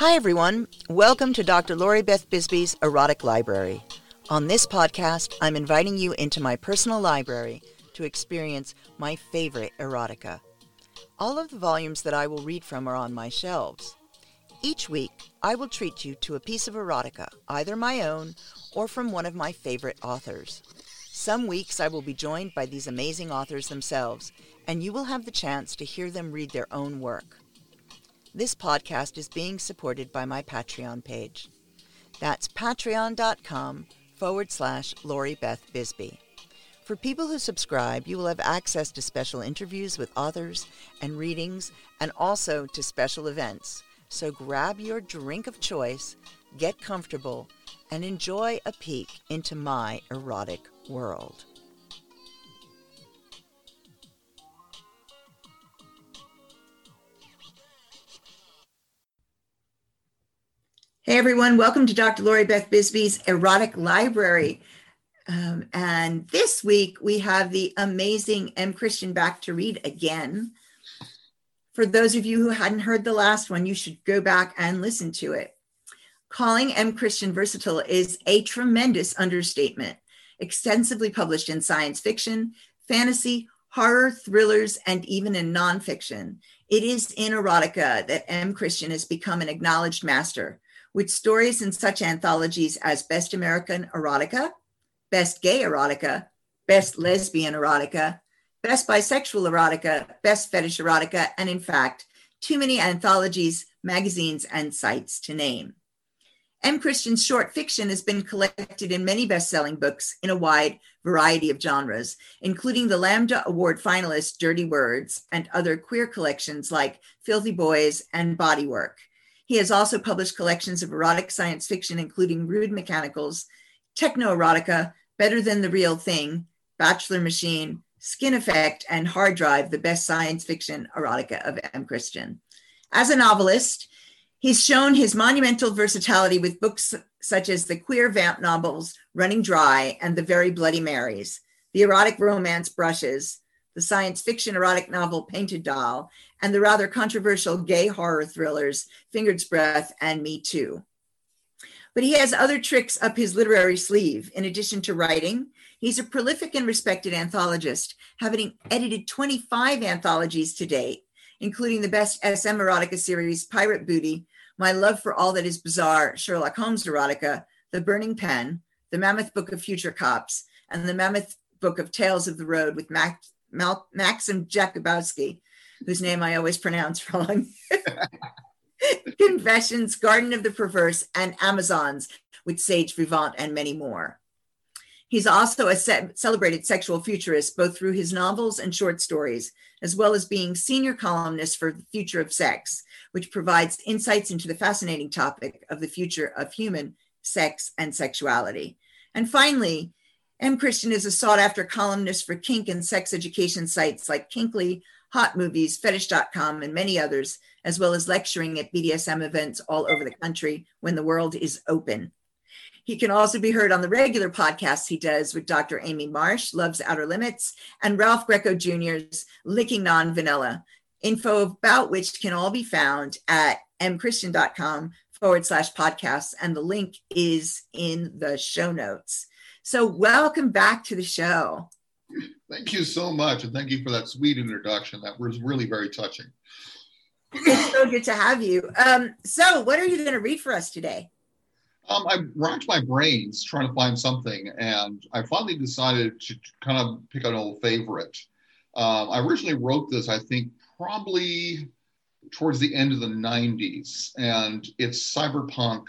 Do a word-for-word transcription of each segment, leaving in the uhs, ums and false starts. Hi, everyone. Welcome to Doctor Lori Beth Bisbee's Erotic Library. On this podcast, I'm inviting you into my personal library to experience my favorite erotica. All of the volumes that I will read from are on my shelves. Each week, I will treat you to a piece of erotica, either my own or from one of my favorite authors. Some weeks, I will be joined by these amazing authors themselves, and you will have the chance to hear them read their own work. This podcast is being supported by my Patreon page. That's patreon.com forward slash Lori Beth Bisbee. For people who subscribe, you will have access to special interviews with authors and readings, and also to special events. So grab your drink of choice, get comfortable, and enjoy a peek into my erotic world. Hey everyone, welcome to Doctor Lori Beth Bisbee's Erotic Library. Um, and this week we have the amazing M. Christian back to read again. For those of you who hadn't heard the last one, you should go back and listen to it. Calling M. Christian versatile is a tremendous understatement. Extensively published in science fiction, fantasy, horror, thrillers, and even in nonfiction, it is in erotica that M. Christian has become an acknowledged master, with stories in such anthologies as Best American Erotica, Best Gay Erotica, Best Lesbian Erotica, Best Bisexual Erotica, Best Fetish Erotica, and in fact, too many anthologies, magazines, and sites to name. M. Christian's short fiction has been collected in many best-selling books in a wide variety of genres, including the Lambda Award finalist Dirty Words and other queer collections like Filthy Boys and Bodywork. He has also published collections of erotic science fiction, including Rude Mechanicals, Technoerotica, Better Than the Real Thing, Bachelor Machine, Skin Effect, and Hard Drive, the best science fiction erotica of M. Christian. As a novelist, he's shown his monumental versatility with books such as the Queer Vamp novels, Running Dry, and The Very Bloody Marys, the erotic romance Brushes, the science fiction erotic novel Painted Doll, and the rather controversial gay horror thrillers Fingered's Breath and Me Too. But he has other tricks up his literary sleeve. In addition to writing, he's a prolific and respected anthologist, having edited twenty-five anthologies to date, including the best S M erotica series Pirate Booty, My Love for All That Is Bizarre, Sherlock Holmes erotica, The Burning Pen, The Mammoth Book of Future Cops, and The Mammoth Book of Tales of the Road with Max Mal- Maxim Jakubowski, whose name I always pronounce wrong, Confessions, Garden of the Perverse, and Amazons with Sage Vivant, and many more. He's also a se- celebrated sexual futurist, both through his novels and short stories, as well as being senior columnist for The Future of Sex, which provides insights into the fascinating topic of the future of human sex and sexuality. And finally, M. Christian is a sought-after columnist for kink and sex education sites like Kinkly, Hot Movies, Fetish dot com, and many others, as well as lecturing at B D S M events all over the country when the world is open. He can also be heard on the regular podcasts he does with Doctor Amy Marsh, Love's Outer Limits, and Ralph Greco Junior's Licking Non-Vanilla, info about which can all be found at mchristian.com forward slash podcasts, and the link is in the show notes. So welcome back to the show. Thank you so much. And thank you for that sweet introduction. That was really very touching. It's so good to have you. Um, so what are you going to read for us today? Um, I racked my brains trying to find something, and I finally decided to kind of pick an old favorite. Um, I originally wrote this, I think, probably towards the end of the nineties, and it's cyberpunk.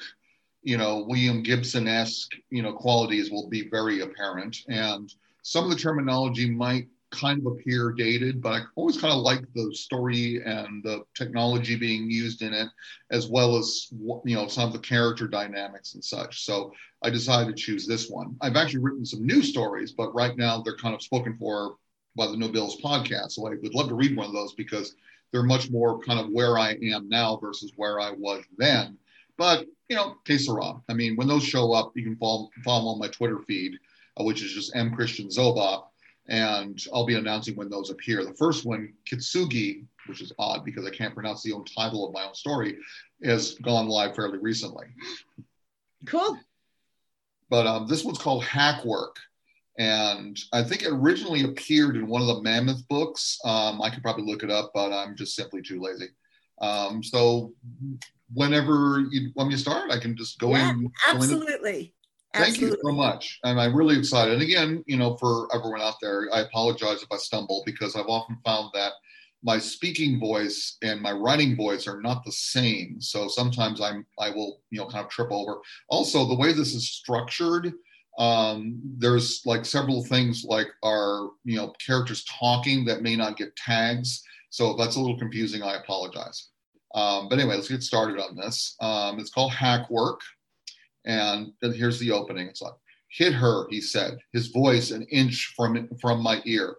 You know, William Gibson-esque, you know, qualities will be very apparent. And some of the terminology might kind of appear dated, but I always kind of like the story and the technology being used in it, as well as, you know, some of the character dynamics and such. So I decided to choose this one. I've actually written some new stories, but right now they're kind of spoken for by the No Bills podcast. So I would love to read one of those because they're much more kind of where I am now versus where I was then. But, you know, que sera. I mean, when those show up, you can follow, follow on my Twitter feed, uh, which is just M. Christian Zobop, and I'll be announcing when those appear. The first one, Kitsugi, which is odd because I can't pronounce the own title of my own story, has gone live fairly recently. Cool. But um, this one's called Hackwork. And I think it originally appeared in one of the Mammoth books. Um, I could probably look it up, but I'm just simply too lazy. Um, so whenever you want me to start, I can just go yeah, in. Absolutely. Thank Absolutely. you so much. And I'm really excited. And again, you know, for everyone out there, I apologize if I stumble because I've often found that my speaking voice and my writing voice are not the same. So sometimes I'm, I will, you know, kind of trip over. Also, the way this is structured, um, there's like several things like our, you know, characters talking that may not get tags. So if that's a little confusing, I apologize. Um, but anyway, let's get started on this. Um, it's called Hackwork. And then here's the opening. It's like, hit her, he said, his voice an inch from from my ear,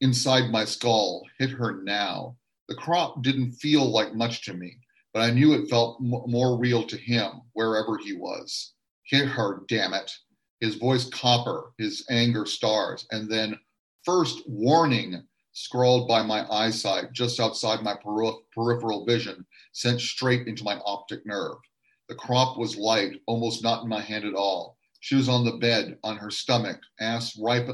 inside my skull, hit her now. The crop didn't feel like much to me, but I knew it felt m- more real to him, wherever he was. Hit her, damn it. His voice copper, his anger stars, and then first warning scrawled by my eyesight just outside my perif- peripheral vision, sent straight into my optic nerve. The crop was light, almost not in my hand at all. She was on the bed, on her stomach, ass ripe,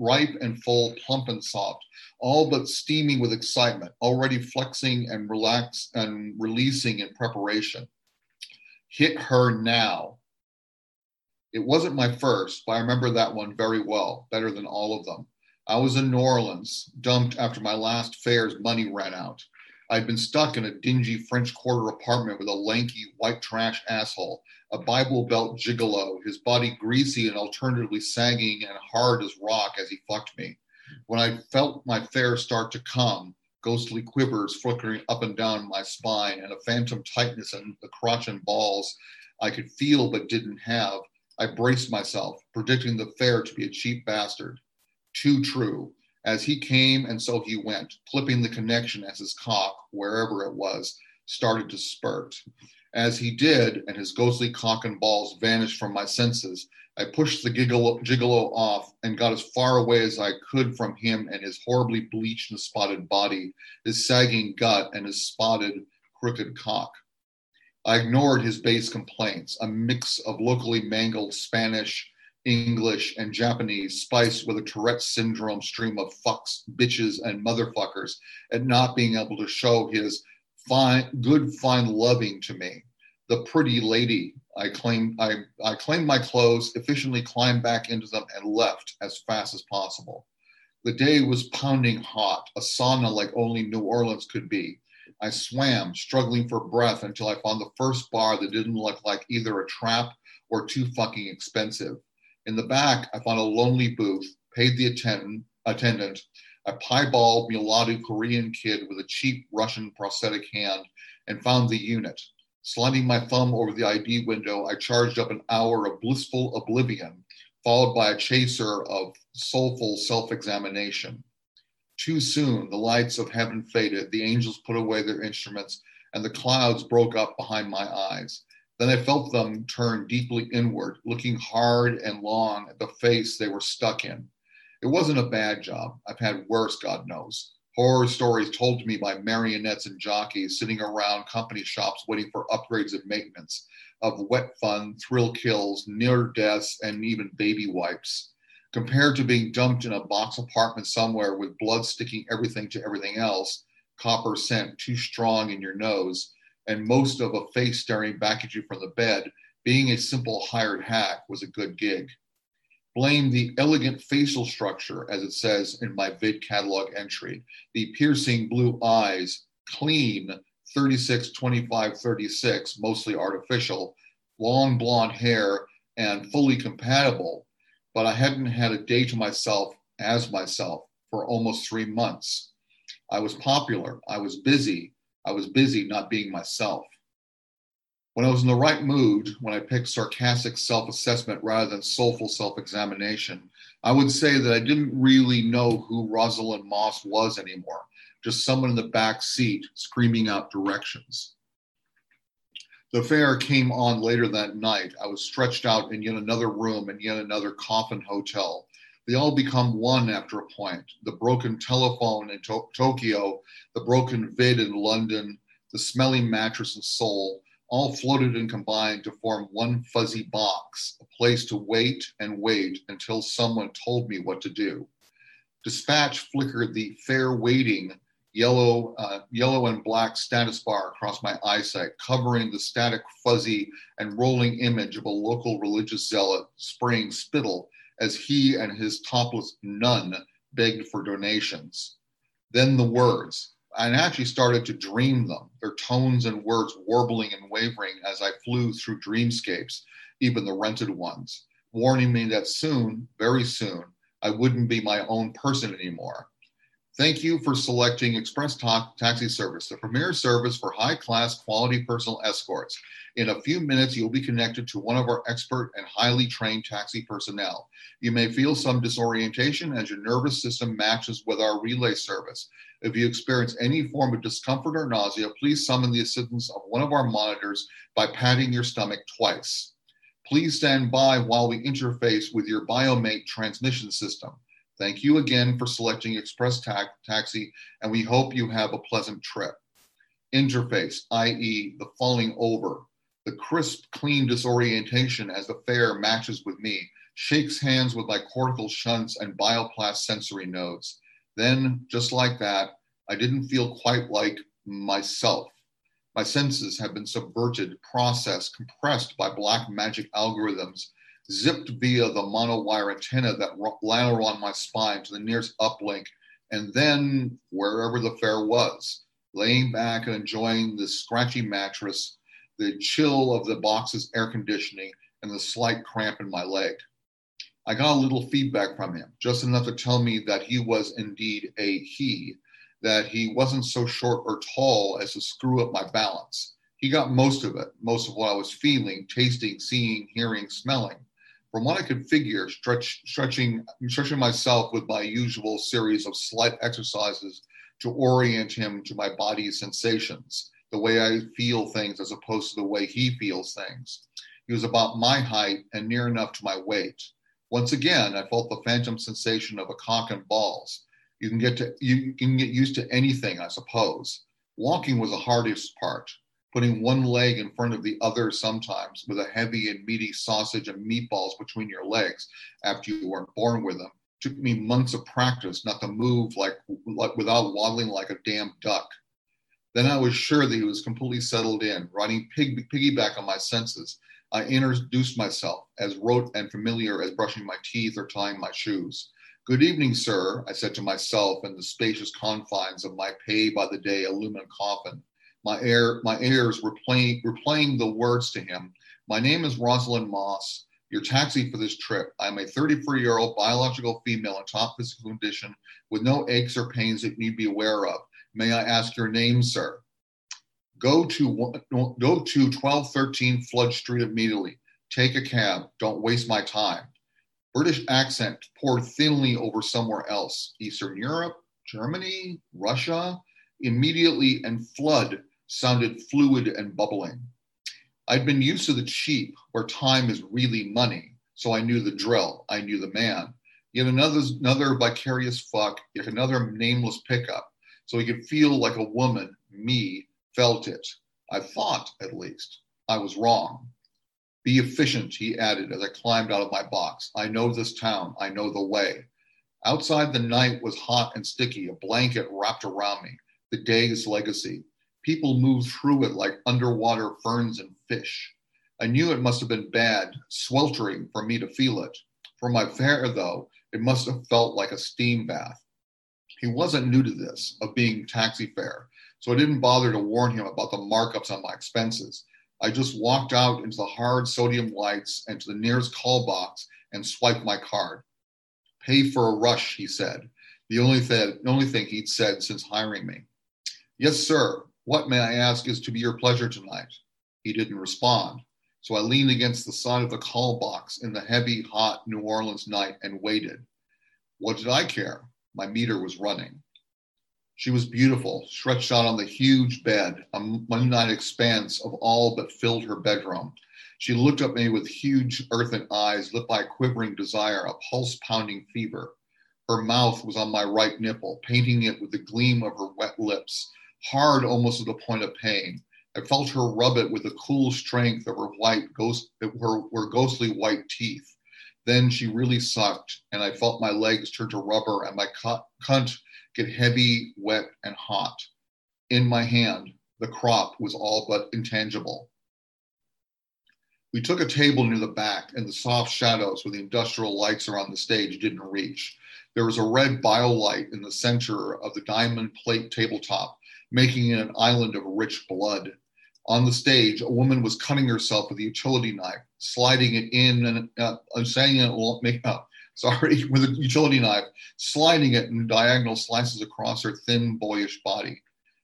ripe and full, plump and soft, all but steaming with excitement, already flexing and relax and releasing in preparation. Hit her now. It wasn't my first, but I remember that one very well, better than all of them. I was in New Orleans, dumped after my last fare's money ran out. I'd been stuck in a dingy French Quarter apartment with a lanky, white trash asshole, a Bible Belt gigolo, his body greasy and alternatively sagging and hard as rock as he fucked me. When I felt my fare start to come, ghostly quivers flickering up and down my spine and a phantom tightness in the crotch and balls I could feel but didn't have, I braced myself, predicting the fare to be a cheap bastard. Too true. As he came and so he went, clipping the connection as his cock, wherever it was, started to spurt. As he did, and his ghostly cock and balls vanished from my senses, I pushed the gigolo, gigolo off and got as far away as I could from him and his horribly bleached and spotted body, his sagging gut and his spotted, crooked cock. I ignored his base complaints, a mix of locally mangled Spanish, English and Japanese, spiced with a Tourette syndrome stream of fucks, bitches, and motherfuckers, and not being able to show his fine, good, fine loving to me. The pretty lady, I claimed, I, I claimed my clothes, efficiently climbed back into them, and left as fast as possible. The day was pounding hot, a sauna like only New Orleans could be. I swam, struggling for breath, until I found the first bar that didn't look like either a trap or too fucking expensive. In the back, I found a lonely booth, paid the attend- attendant, a piebald, mulatto Korean kid with a cheap Russian prosthetic hand, and found the unit. Sliding my thumb over the I D window, I charged up an hour of blissful oblivion, followed by a chaser of soulful self-examination. Too soon, the lights of heaven faded, the angels put away their instruments, and the clouds broke up behind my eyes. Then I felt them turn deeply inward, looking hard and long at the face they were stuck in. It wasn't a bad job. I've had worse, God knows. Horror stories told to me by marionettes and jockeys sitting around company shops waiting for upgrades and maintenance, of wet fun, thrill kills, near deaths, and even baby wipes. Compared to being dumped in a box apartment somewhere with blood sticking everything to everything else, copper scent too strong in your nose, and most of a face staring back at you from the bed, being a simple hired hack was a good gig. Blame the elegant facial structure, as it says in my vid catalog entry, the piercing blue eyes, clean, thirty-six, twenty-five, thirty-six, mostly artificial, long blonde hair, and fully compatible, but I hadn't had a day to myself as myself for almost three months. I was popular, I was busy, I was busy not being myself. When I was in the right mood, when I picked sarcastic self-assessment rather than soulful self-examination, I would say that I didn't really know who Rosalind Moss was anymore, just someone in the back seat screaming out directions. The fair came on later that night. I was stretched out in yet another room in yet another coffin hotel, They all become one after a point. The broken telephone in to- Tokyo, the broken vid in London, the smelly mattress in Seoul, all floated and combined to form one fuzzy box, a place to wait and wait until someone told me what to do. Dispatch flickered the fair waiting yellow uh, yellow and black status bar across my eyesight, covering the static, fuzzy, and rolling image of a local religious zealot spraying spittle as he and his topless nun begged for donations. Then the words. I actually started to dream them, their tones and words warbling and wavering as I flew through dreamscapes, even the rented ones, warning me that soon, very soon, I wouldn't be my own person anymore. Thank you for selecting Express Taxi Service, the premier service for high-class quality personal escorts. In a few minutes, you'll be connected to one of our expert and highly trained taxi personnel. You may feel some disorientation as your nervous system matches with our relay service. If you experience any form of discomfort or nausea, please summon the assistance of one of our monitors by patting your stomach twice. Please stand by while we interface with your BioMate transmission system. Thank you again for selecting Express ta- Taxi, and we hope you have a pleasant trip. Interface, that is the falling over, the crisp, clean disorientation as the fare matches with me, shakes hands with my cortical shunts and bioplast sensory nodes. Then, just like that, I didn't feel quite like myself. My senses have been subverted, processed, compressed by black magic algorithms, zipped via the monowire antenna that r- ladder on my spine to the nearest uplink, and then wherever the fare was, laying back and enjoying the scratchy mattress, the chill of the box's air conditioning, and the slight cramp in my leg. I got a little feedback from him, just enough to tell me that he was indeed a he, that he wasn't so short or tall as to screw up my balance. He got most of it, most of what I was feeling, tasting, seeing, hearing, smelling. From what I could figure, stretch, stretching, stretching myself with my usual series of slight exercises to orient him to my body's sensations, the way I feel things as opposed to the way he feels things. He was about my height and near enough to my weight. Once again, I felt the phantom sensation of a cock and balls. You can get to, you can get used to anything, I suppose. Walking was the hardest part. Putting one leg in front of the other sometimes with a heavy and meaty sausage and meatballs between your legs after you weren't born with them. It took me months of practice not to move like, like without waddling like a damn duck. Then I was sure that he was completely settled in, riding pig, piggyback on my senses. I introduced myself, as rote and familiar as brushing my teeth or tying my shoes. Good evening, sir, I said to myself in the spacious confines of my pay-by-the-day aluminum coffin. My air, my ears were playing, were playing the words to him. My name is Rosalind Moss, your taxi for this trip. I'm a thirty-four-year-old biological female in top physical condition with no aches or pains that you need be aware of. May I ask your name, sir? Go to go to twelve thirteen Flood Street immediately. Take a cab. Don't waste my time. British accent poured thinly over somewhere else. Eastern Europe, Germany, Russia. Immediately and Flood sounded fluid and bubbling. I'd been used to the cheap, where time is really money, so I knew the drill, I knew the man. Yet another, another vicarious fuck, yet another nameless pickup, so he could feel like a woman, me, felt it. I thought, at least, I was wrong. Be efficient, he added as I climbed out of my box. I know this town, I know the way. Outside, the night was hot and sticky, a blanket wrapped around me. The day's legacy. People moved through it like underwater ferns and fish. I knew it must have been bad, sweltering for me to feel it. For my fare, though, it must have felt like a steam bath. He wasn't new to this, of being taxi fare, so I didn't bother to warn him about the markups on my expenses. I just walked out into the hard sodium lights and to the nearest call box and swiped my card. Pay for a rush, he said, the only, th- the only thing he'd said since hiring me. Yes, sir. What, may I ask, is to be your pleasure tonight? He didn't respond, so I leaned against the side of the call box in the heavy, hot New Orleans night and waited. What did I care? My meter was running. She was beautiful, stretched out on the huge bed, a midnight expanse of all but filled her bedroom. She looked at me with huge earthen eyes, lit by a quivering desire, a pulse-pounding fever. Her mouth was on my right nipple, painting it with the gleam of her wet lips, hard almost to the point of pain. I felt her rub it with the cool strength of her white ghost, her, her ghostly white teeth. Then she really sucked, and I felt my legs turn to rubber and my cunt get heavy, wet, and hot. In my hand, the crop was all but intangible. We took a table near the back, and the soft shadows where the industrial lights around the stage didn't reach. There was a red biolight in the center of the diamond plate tabletop, making it an island of rich blood. On the stage, a woman was cutting herself with a utility knife, sliding it in and uh, saying it, make up. Sorry, with a utility knife, sliding it in diagonal slices across her thin, boyish body.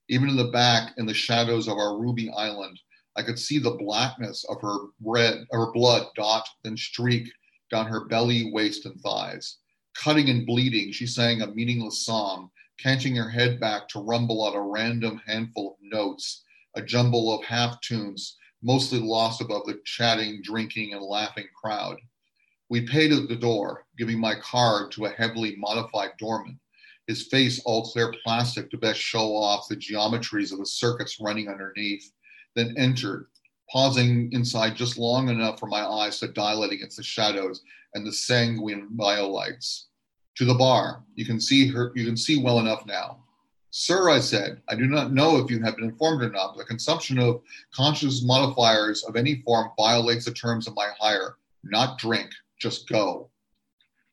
Even in the back, in the shadows of our ruby island, I could see the blackness of her red, her blood dot and streak down her belly, waist, and thighs. Cutting and bleeding, she sang a meaningless song, catching her head back to rumble out a random handful of notes, a jumble of half-tunes, mostly lost above the chatting, drinking, and laughing crowd. We paid at the door, giving my card to a heavily modified doorman, his face all clear plastic to best show off the geometries of the circuits running underneath, then entered, pausing inside just long enough for my eyes to dilate against the shadows and the sanguine biolights. To the bar, you can see her, you can see well enough now. Sir, I said, I do not know if you have been informed or not, but the consumption of conscious modifiers of any form violates the terms of my hire. Not drink, just go.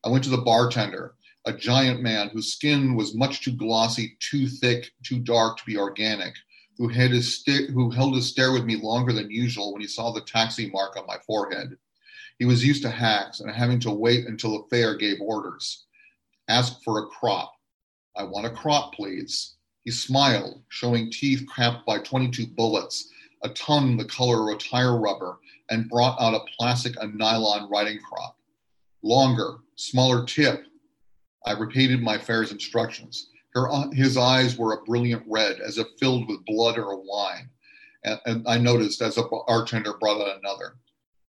I went to the bartender, a giant man whose skin was much too glossy, too thick, too dark to be organic, who had his sti- who held his stare with me longer than usual when he saw the taxi mark on my forehead. He was used to hacks and having to wait until the fare gave orders. Asked for a crop. I want a crop, please. He smiled, showing teeth capped by twenty-two bullets, a tongue the color of a tire rubber, and brought out a plastic and nylon riding crop. Longer, smaller tip. I repeated my fare's instructions. Her, his eyes were a brilliant red, as if filled with blood or wine. And, and I noticed as a bartender brought out another.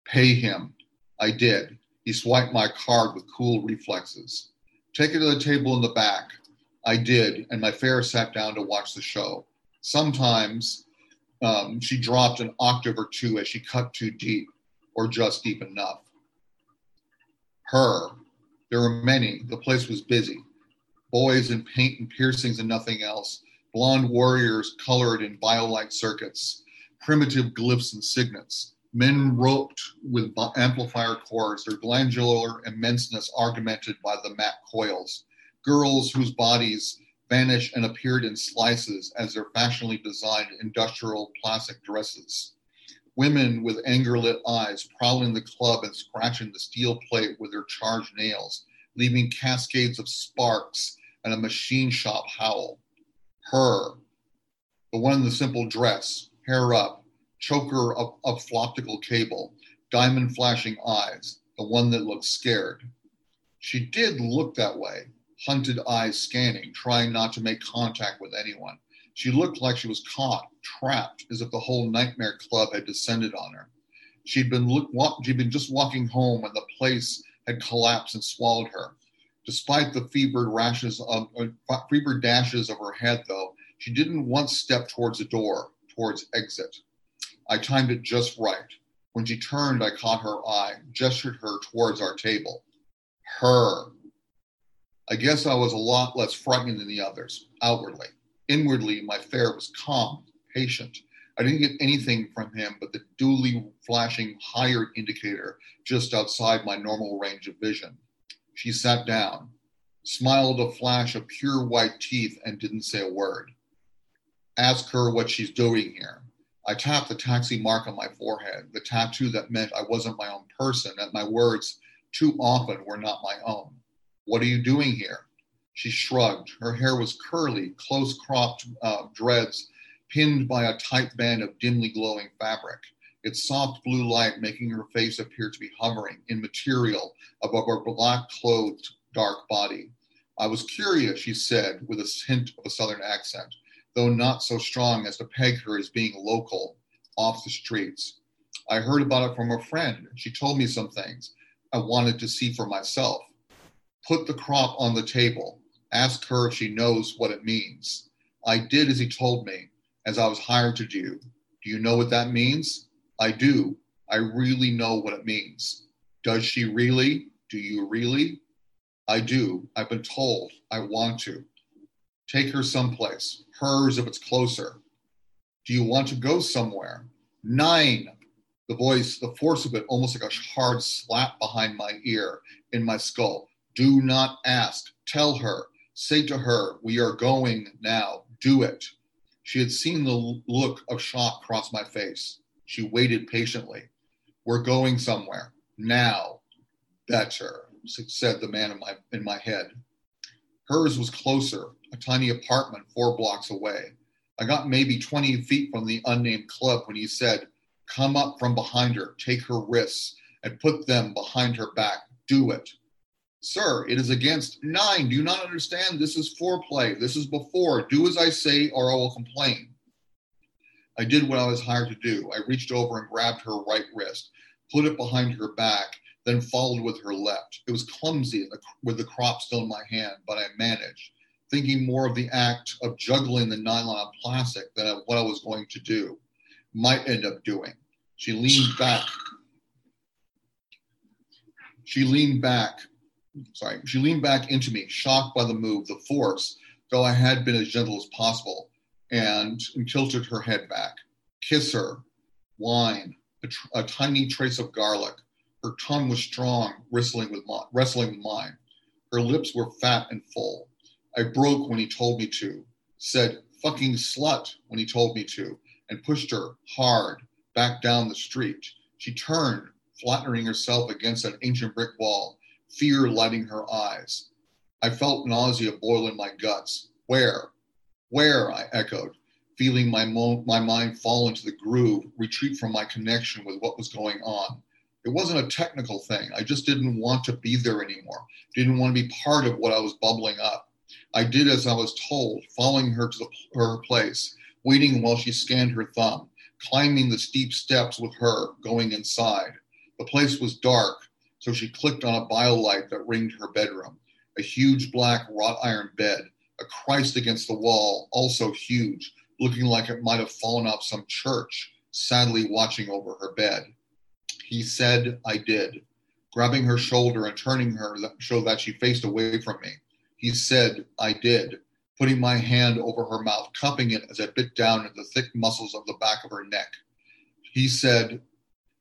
Pay him. I did. He swiped my card with cool reflexes. Take it to the table in the back. I did, and my fare sat down to watch the show. Sometimes um, she dropped an octave or two as she cut too deep, or just deep enough. Her. There were many. The place was busy. Boys in paint and piercings and nothing else. Blonde warriors colored in biolight circuits. Primitive glyphs and signets. Men roped with amplifier cords, their glandular immenseness augmented by the matte coils. Girls whose bodies vanished and appeared in slices as their fashionably designed industrial plastic dresses. Women with anger-lit eyes prowling the club and scratching the steel plate with their charged nails, leaving cascades of sparks and a machine shop howl. Her, the one in the simple dress, hair up, choker of, of floptical cable, diamond flashing eyes, the one that looked scared. She did look that way. Hunted eyes scanning, trying not to make contact with anyone. She looked like she was caught, trapped, as if the whole nightmare club had descended on her. She'd been, look, walk, she'd been just walking home when the place had collapsed and swallowed her. Despite the fevered rashes of, uh, fevered dashes of her head, though, she didn't once step towards the door, towards exit. I timed it just right. When she turned, I caught her eye, gestured her towards our table. Her. I guess I was a lot less frightened than the others, outwardly. Inwardly, my fare was calm, patient. I didn't get anything from him but the dully flashing hired indicator just outside my normal range of vision. She sat down, smiled a flash of pure white teeth, and didn't say a word. Ask her what she's doing here. I tapped the taxi mark on my forehead, the tattoo that meant I wasn't my own person, and my words too often were not my own. What are you doing here? She shrugged. Her hair was curly, close-cropped uh, dreads pinned by a tight band of dimly glowing fabric, its soft blue light making her face appear to be hovering, immaterial, above her black-clothed, dark body. I was curious, she said, with a hint of a southern accent, though not so strong as to peg her as being local, off the streets. I heard about it from a friend. She told me some things I wanted to see for myself. Put the crop on the table. Ask her if she knows what it means. I did as he told me, as I was hired to do. Do you know what that means? I do. I really know what it means. Does she really? Do you really? I do. I've been told. I want to. Take her someplace. Hers if it's closer. Do you want to go somewhere? Nine. The voice, the force of it, almost like a hard slap behind my ear, in my skull. Do not ask. Tell her. Say to her, we are going now. Do it. She had seen the look of shock cross my face. She waited patiently. We're going somewhere. Now. Better, said the man in my, in my head. Hers was closer, a tiny apartment four blocks away. I got maybe twenty feet from the unnamed club when he said, come up from behind her, take her wrists, and put them behind her back. Do it. Sir, it is against nine. Do you not understand? This is foreplay. This is before. Do as I say, or I will complain. I did what I was hired to do. I reached over and grabbed her right wrist, put it behind her back, then followed with her left. It was clumsy with the crop still in my hand, but I managed, thinking more of the act of juggling the nylon plastic than of what I was going to do, might end up doing. She leaned back. She leaned back, sorry, she leaned back into me, shocked by the move, the force, though I had been as gentle as possible, and, and tilted her head back. Kiss her, wine, a, tr- a tiny trace of garlic. Her tongue was strong, wrestling with, my, wrestling with mine. Her lips were fat and full. I broke when he told me to, said fucking slut when he told me to, and pushed her hard back down the street. She turned, flattening herself against an ancient brick wall, fear lighting her eyes. I felt nausea boil in my guts. Where? Where? I echoed, feeling my, mo- my mind fall into the groove, retreat from my connection with what was going on. It wasn't a technical thing. I just didn't want to be there anymore. Didn't want to be part of what I was bubbling up. I did as I was told, following her to the, her place, waiting while she scanned her thumb, climbing the steep steps with her, going inside. The place was dark, so she clicked on a biolight that ringed her bedroom. A huge black wrought iron bed, a Christ against the wall, also huge, looking like it might have fallen off some church, sadly watching over her bed. He said, I did, grabbing her shoulder and turning her so that she faced away from me. He said, I did, putting my hand over her mouth, cupping it as I bit down at the thick muscles of the back of her neck. He said,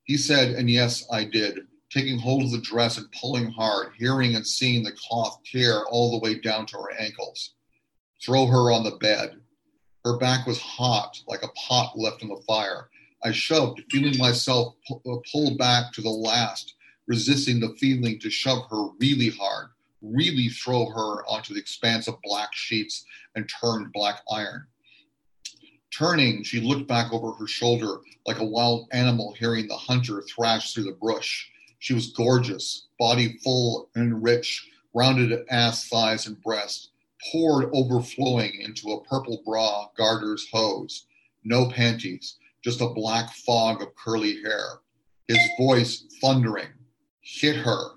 he said, and yes, I did, taking hold of the dress and pulling hard, hearing and seeing the cloth tear all the way down to her ankles. Throw her on the bed. Her back was hot, like a pot left in the fire. I shoved, feeling myself pull back to the last, resisting the feeling to shove her really hard, really throw her onto the expanse of black sheets and turned black iron. Turning, she looked back over her shoulder like a wild animal hearing the hunter thrash through the brush. She was gorgeous, body full and rich, rounded at ass, thighs, and breast, poured overflowing into a purple bra, garter's hose, no panties, just a black fog of curly hair, his voice thundering. Hit her.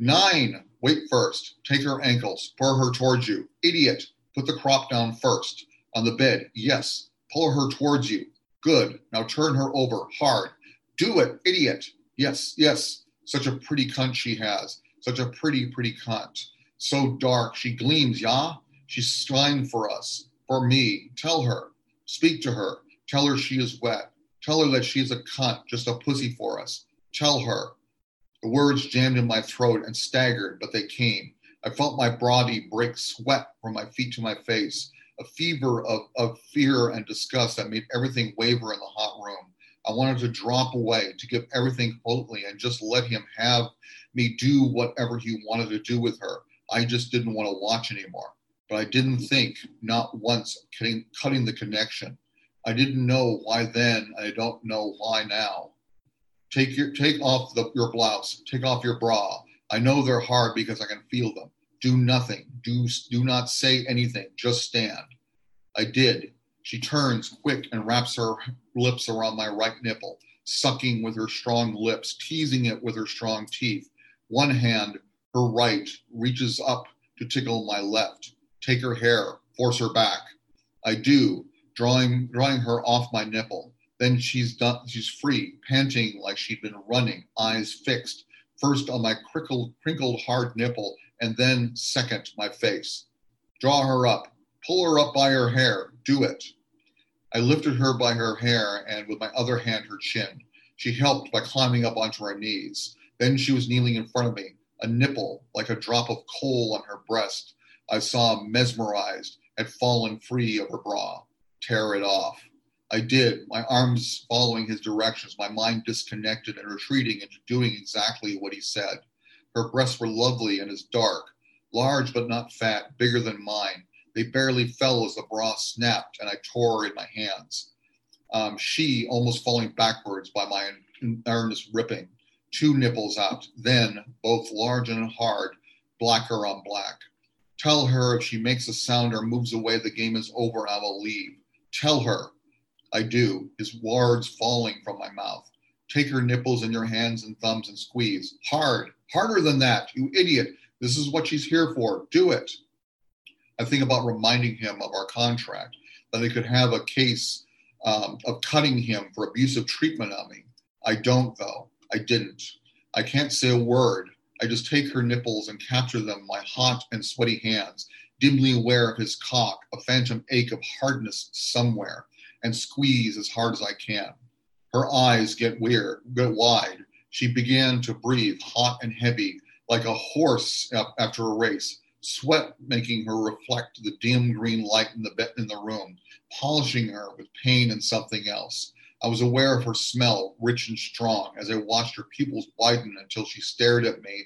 Nine, wait first. Take her ankles. Pull her towards you. Idiot, put the crop down first. On the bed, yes. Pull her towards you. Good. Now turn her over hard. Do it, idiot. Yes, yes. Such a pretty cunt she has. Such a pretty, pretty cunt. So dark. She gleams, yeah? She's slime for us. For me. Tell her. Speak to her. Tell her she is wet. Tell her that she's a cunt, just a pussy for us. Tell her. The words jammed in my throat and staggered, but they came. I felt my body break sweat from my feet to my face, a fever of, of fear and disgust that made everything waver in the hot room. I wanted to drop away, to give everything totally and just let him have me do whatever he wanted to do with her. I just didn't want to watch anymore. But I didn't think, not once, cutting, cutting the connection. I didn't know why then. I don't know why now. Take your take off the, your blouse. Take off your bra. I know they're hard because I can feel them. Do nothing. Do do not say anything. Just stand. I did. She turns quick and wraps her lips around my right nipple, sucking with her strong lips, teasing it with her strong teeth. One hand, her right, reaches up to tickle my left. Take her hair, force her back. I do, drawing drawing her off my nipple. Then she's done, she's free, panting like she'd been running, eyes fixed, first on my crinkled, crinkled hard nipple, and then second, my face. Draw her up, pull her up by her hair, do it. I lifted her by her hair and with my other hand, her chin. She helped by climbing up onto her knees. Then she was kneeling in front of me, a nipple like a drop of coal on her breast. I saw, mesmerized, had fallen free of her bra. Tear it off. I did, my arms following his directions, my mind disconnected and retreating into doing exactly what he said. Her breasts were lovely and as dark, large but not fat, bigger than mine. They barely fell as the bra snapped and I tore her in my hands. Um, she almost falling backwards by my earnest ripping. Two nipples out, then both large and hard, blacker on black. Tell her if she makes a sound or moves away, the game is over and I will leave. Tell her. I do, his words falling from my mouth. Take her nipples in your hands and thumbs and squeeze. Hard, harder than that, you idiot. This is what she's here for. Do it. I think about reminding him of our contract, that they could have a case um, of cutting him for abusive treatment on me. I don't, though. I didn't. I can't say a word. I just take her nipples and capture them in my hot and sweaty hands, dimly aware of his cock, a phantom ache of hardness somewhere, and squeeze as hard as I can. Her eyes get weird, get wide. She began to breathe hot and heavy, like a horse after a race, sweat making her reflect the dim green light in the bed, in the room, polishing her with pain and something else. I was aware of her smell, rich and strong, as I watched her pupils widen until she stared at me,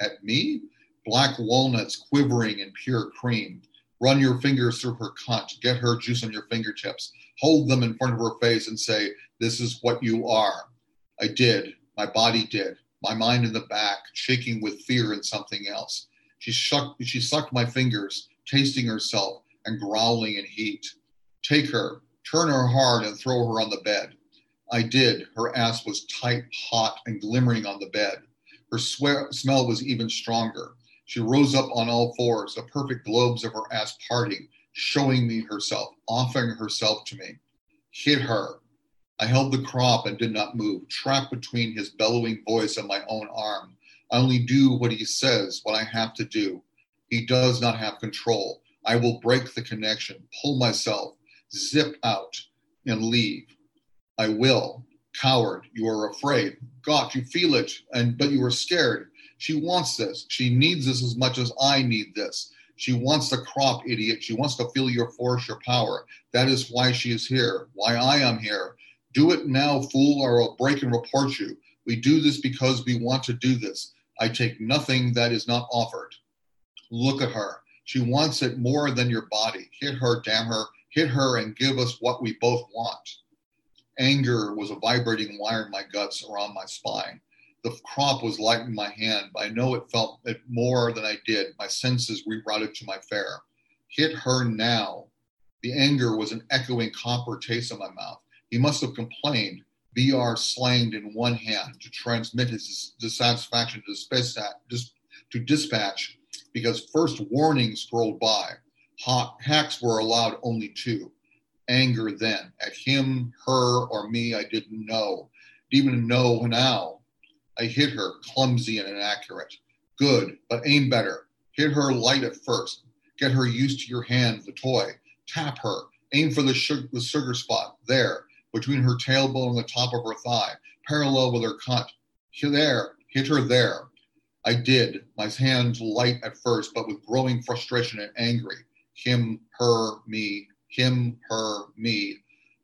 at me? Black walnuts quivering in pure cream. Run your fingers through her cunt, get her juice on your fingertips, hold them in front of her face and say, this is what you are. I did, my body did, my mind in the back, shaking with fear and something else. She shucked, she sucked my fingers, tasting herself and growling in heat. Take her. Turn her hard and throw her on the bed. I did. Her ass was tight, hot, and glimmering on the bed. Her swear- smell was even stronger. She rose up on all fours, the perfect globes of her ass parting, showing me herself, offering herself to me. Hit her. I held the crop and did not move, trapped between his bellowing voice and my own arm. I only do what he says, what I have to do. He does not have control. I will break the connection, pull myself, zip out and leave. I will. Coward, you are afraid. God, you feel it, and but you are scared. She wants this. She needs this as much as I need this. She wants the crop, idiot. She wants to feel your force, your power. That is why she is here, why I am here. Do it now, fool, or I'll break and report you. We do this because we want to do this. I take nothing that is not offered. Look at her. She wants it more than your body. Hit her, damn her. Hit her and give us what we both want. Anger was a vibrating wire in my guts around my spine. The crop was light in my hand, but I know it felt it more than I did. My senses rerouted to my fare. Hit her now. The anger was an echoing copper taste in my mouth. He must have complained, V R slanged in one hand to transmit his dissatisfaction to dispatch, because first warning scrolled by. Hot hacks were allowed only two. Anger then, at him, her, or me, I didn't know. Didn't even know now. I hit her, clumsy and inaccurate. Good, but aim better. Hit her light at first. Get her used to your hand, the toy. Tap her. Aim for the sugar, the sugar spot, there, between her tailbone and the top of her thigh, parallel with her cunt. Hit there. Hit her there. I did, my hand light at first, but with growing frustration and angry. Him, her, me, him, her, me.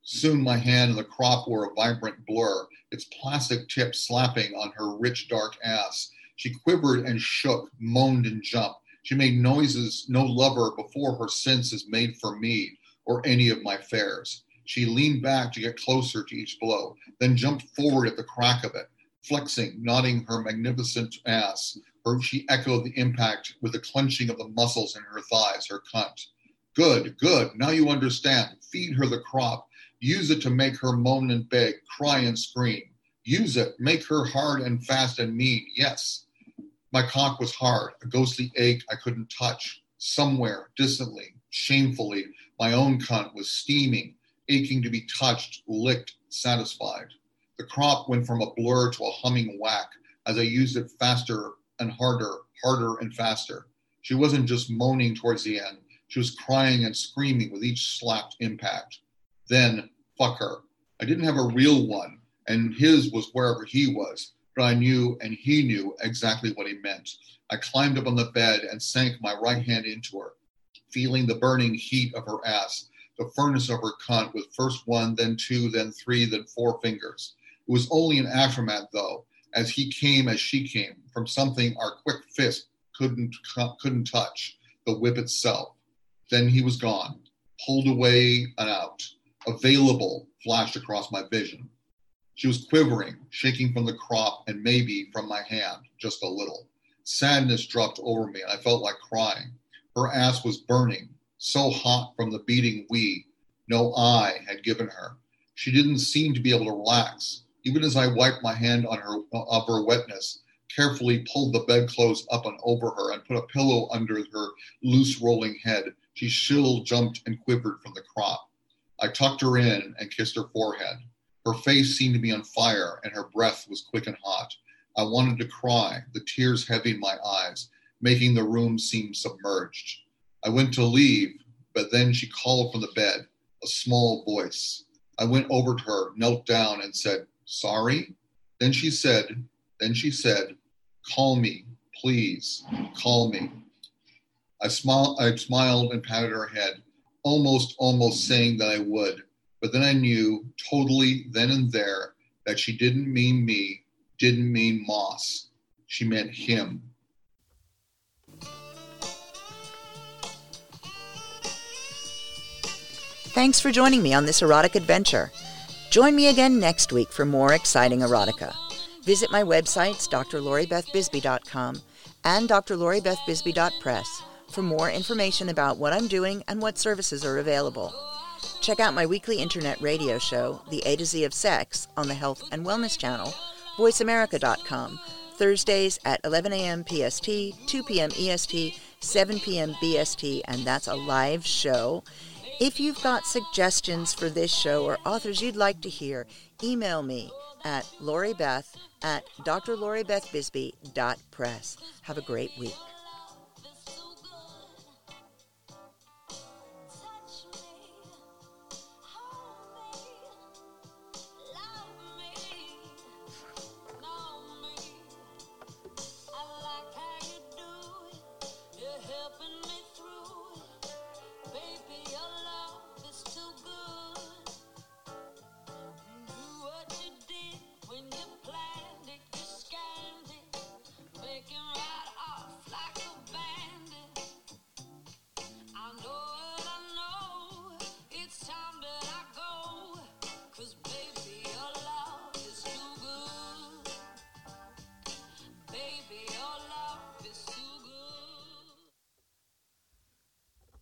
Soon my hand and the crop were a vibrant blur, its plastic tip slapping on her rich, dark ass. She quivered and shook, moaned and jumped. She made noises no lover before her senses made for me or any of my fares. She leaned back to get closer to each blow, then jumped forward at the crack of it, flexing, nodding her magnificent ass. Or she echoed the impact with the clenching of the muscles in her thighs, her cunt. Good, good, now you understand. Feed her the crop. Use it to make her moan and beg, cry and scream. Use it, make her hard and fast and mean. Yes, my cock was hard, a ghostly ache I couldn't touch. Somewhere, distantly, shamefully, my own cunt was steaming, aching to be touched, licked, satisfied. The crop went from a blur to a humming whack as I used it faster and harder, harder and faster. She wasn't just moaning towards the end. She was crying and screaming with each slapped impact. Then, fuck her. I didn't have a real one, and his was wherever he was, but I knew and he knew exactly what he meant. I climbed up on the bed and sank my right hand into her, feeling the burning heat of her ass, the furnace of her cunt with first one, then two, then three, then four fingers. It was only an aftermath, though, as he came as she came, from something our quick fist couldn't couldn't touch, the whip itself. Then he was gone, pulled away and out. Available flashed across my vision. She was quivering, shaking from the crop and maybe from my hand, just a little. Sadness dropped over me and I felt like crying. Her ass was burning, so hot from the beating we, no I, had given her. She didn't seem to be able to relax. Even as I wiped my hand on her of her wetness, carefully pulled the bedclothes up and over her and put a pillow under her loose rolling head, she still jumped and quivered from the crop. I tucked her in and kissed her forehead. Her face seemed to be on fire and her breath was quick and hot. I wanted to cry, the tears heavy in my eyes, making the room seem submerged. I went to leave, but then she called from the bed, a small voice. I went over to her, knelt down and said, sorry? Then she said, then she said, call me, please, call me. I smiled, I smiled and patted her head, almost, almost saying that I would. But then I knew totally then and there that she didn't mean me, didn't mean Moss. She meant him. Thanks for joining me on this erotic adventure. Join me again next week for more exciting erotica. Visit my websites, D R Lori Beth Bisbee dot com and D R Lori Beth Bisbee dot press for more information about what I'm doing and what services are available. Check out my weekly internet radio show, The A to Z of Sex, on the Health and Wellness Channel, voice america dot com, Thursdays at eleven a.m. P S T, two p.m. E S T, seven p.m. B S T, and that's a live show. If you've got suggestions for this show or authors you'd like to hear, email me at loribeth at D R Lori Beth Bisbee dot press. Have a great week.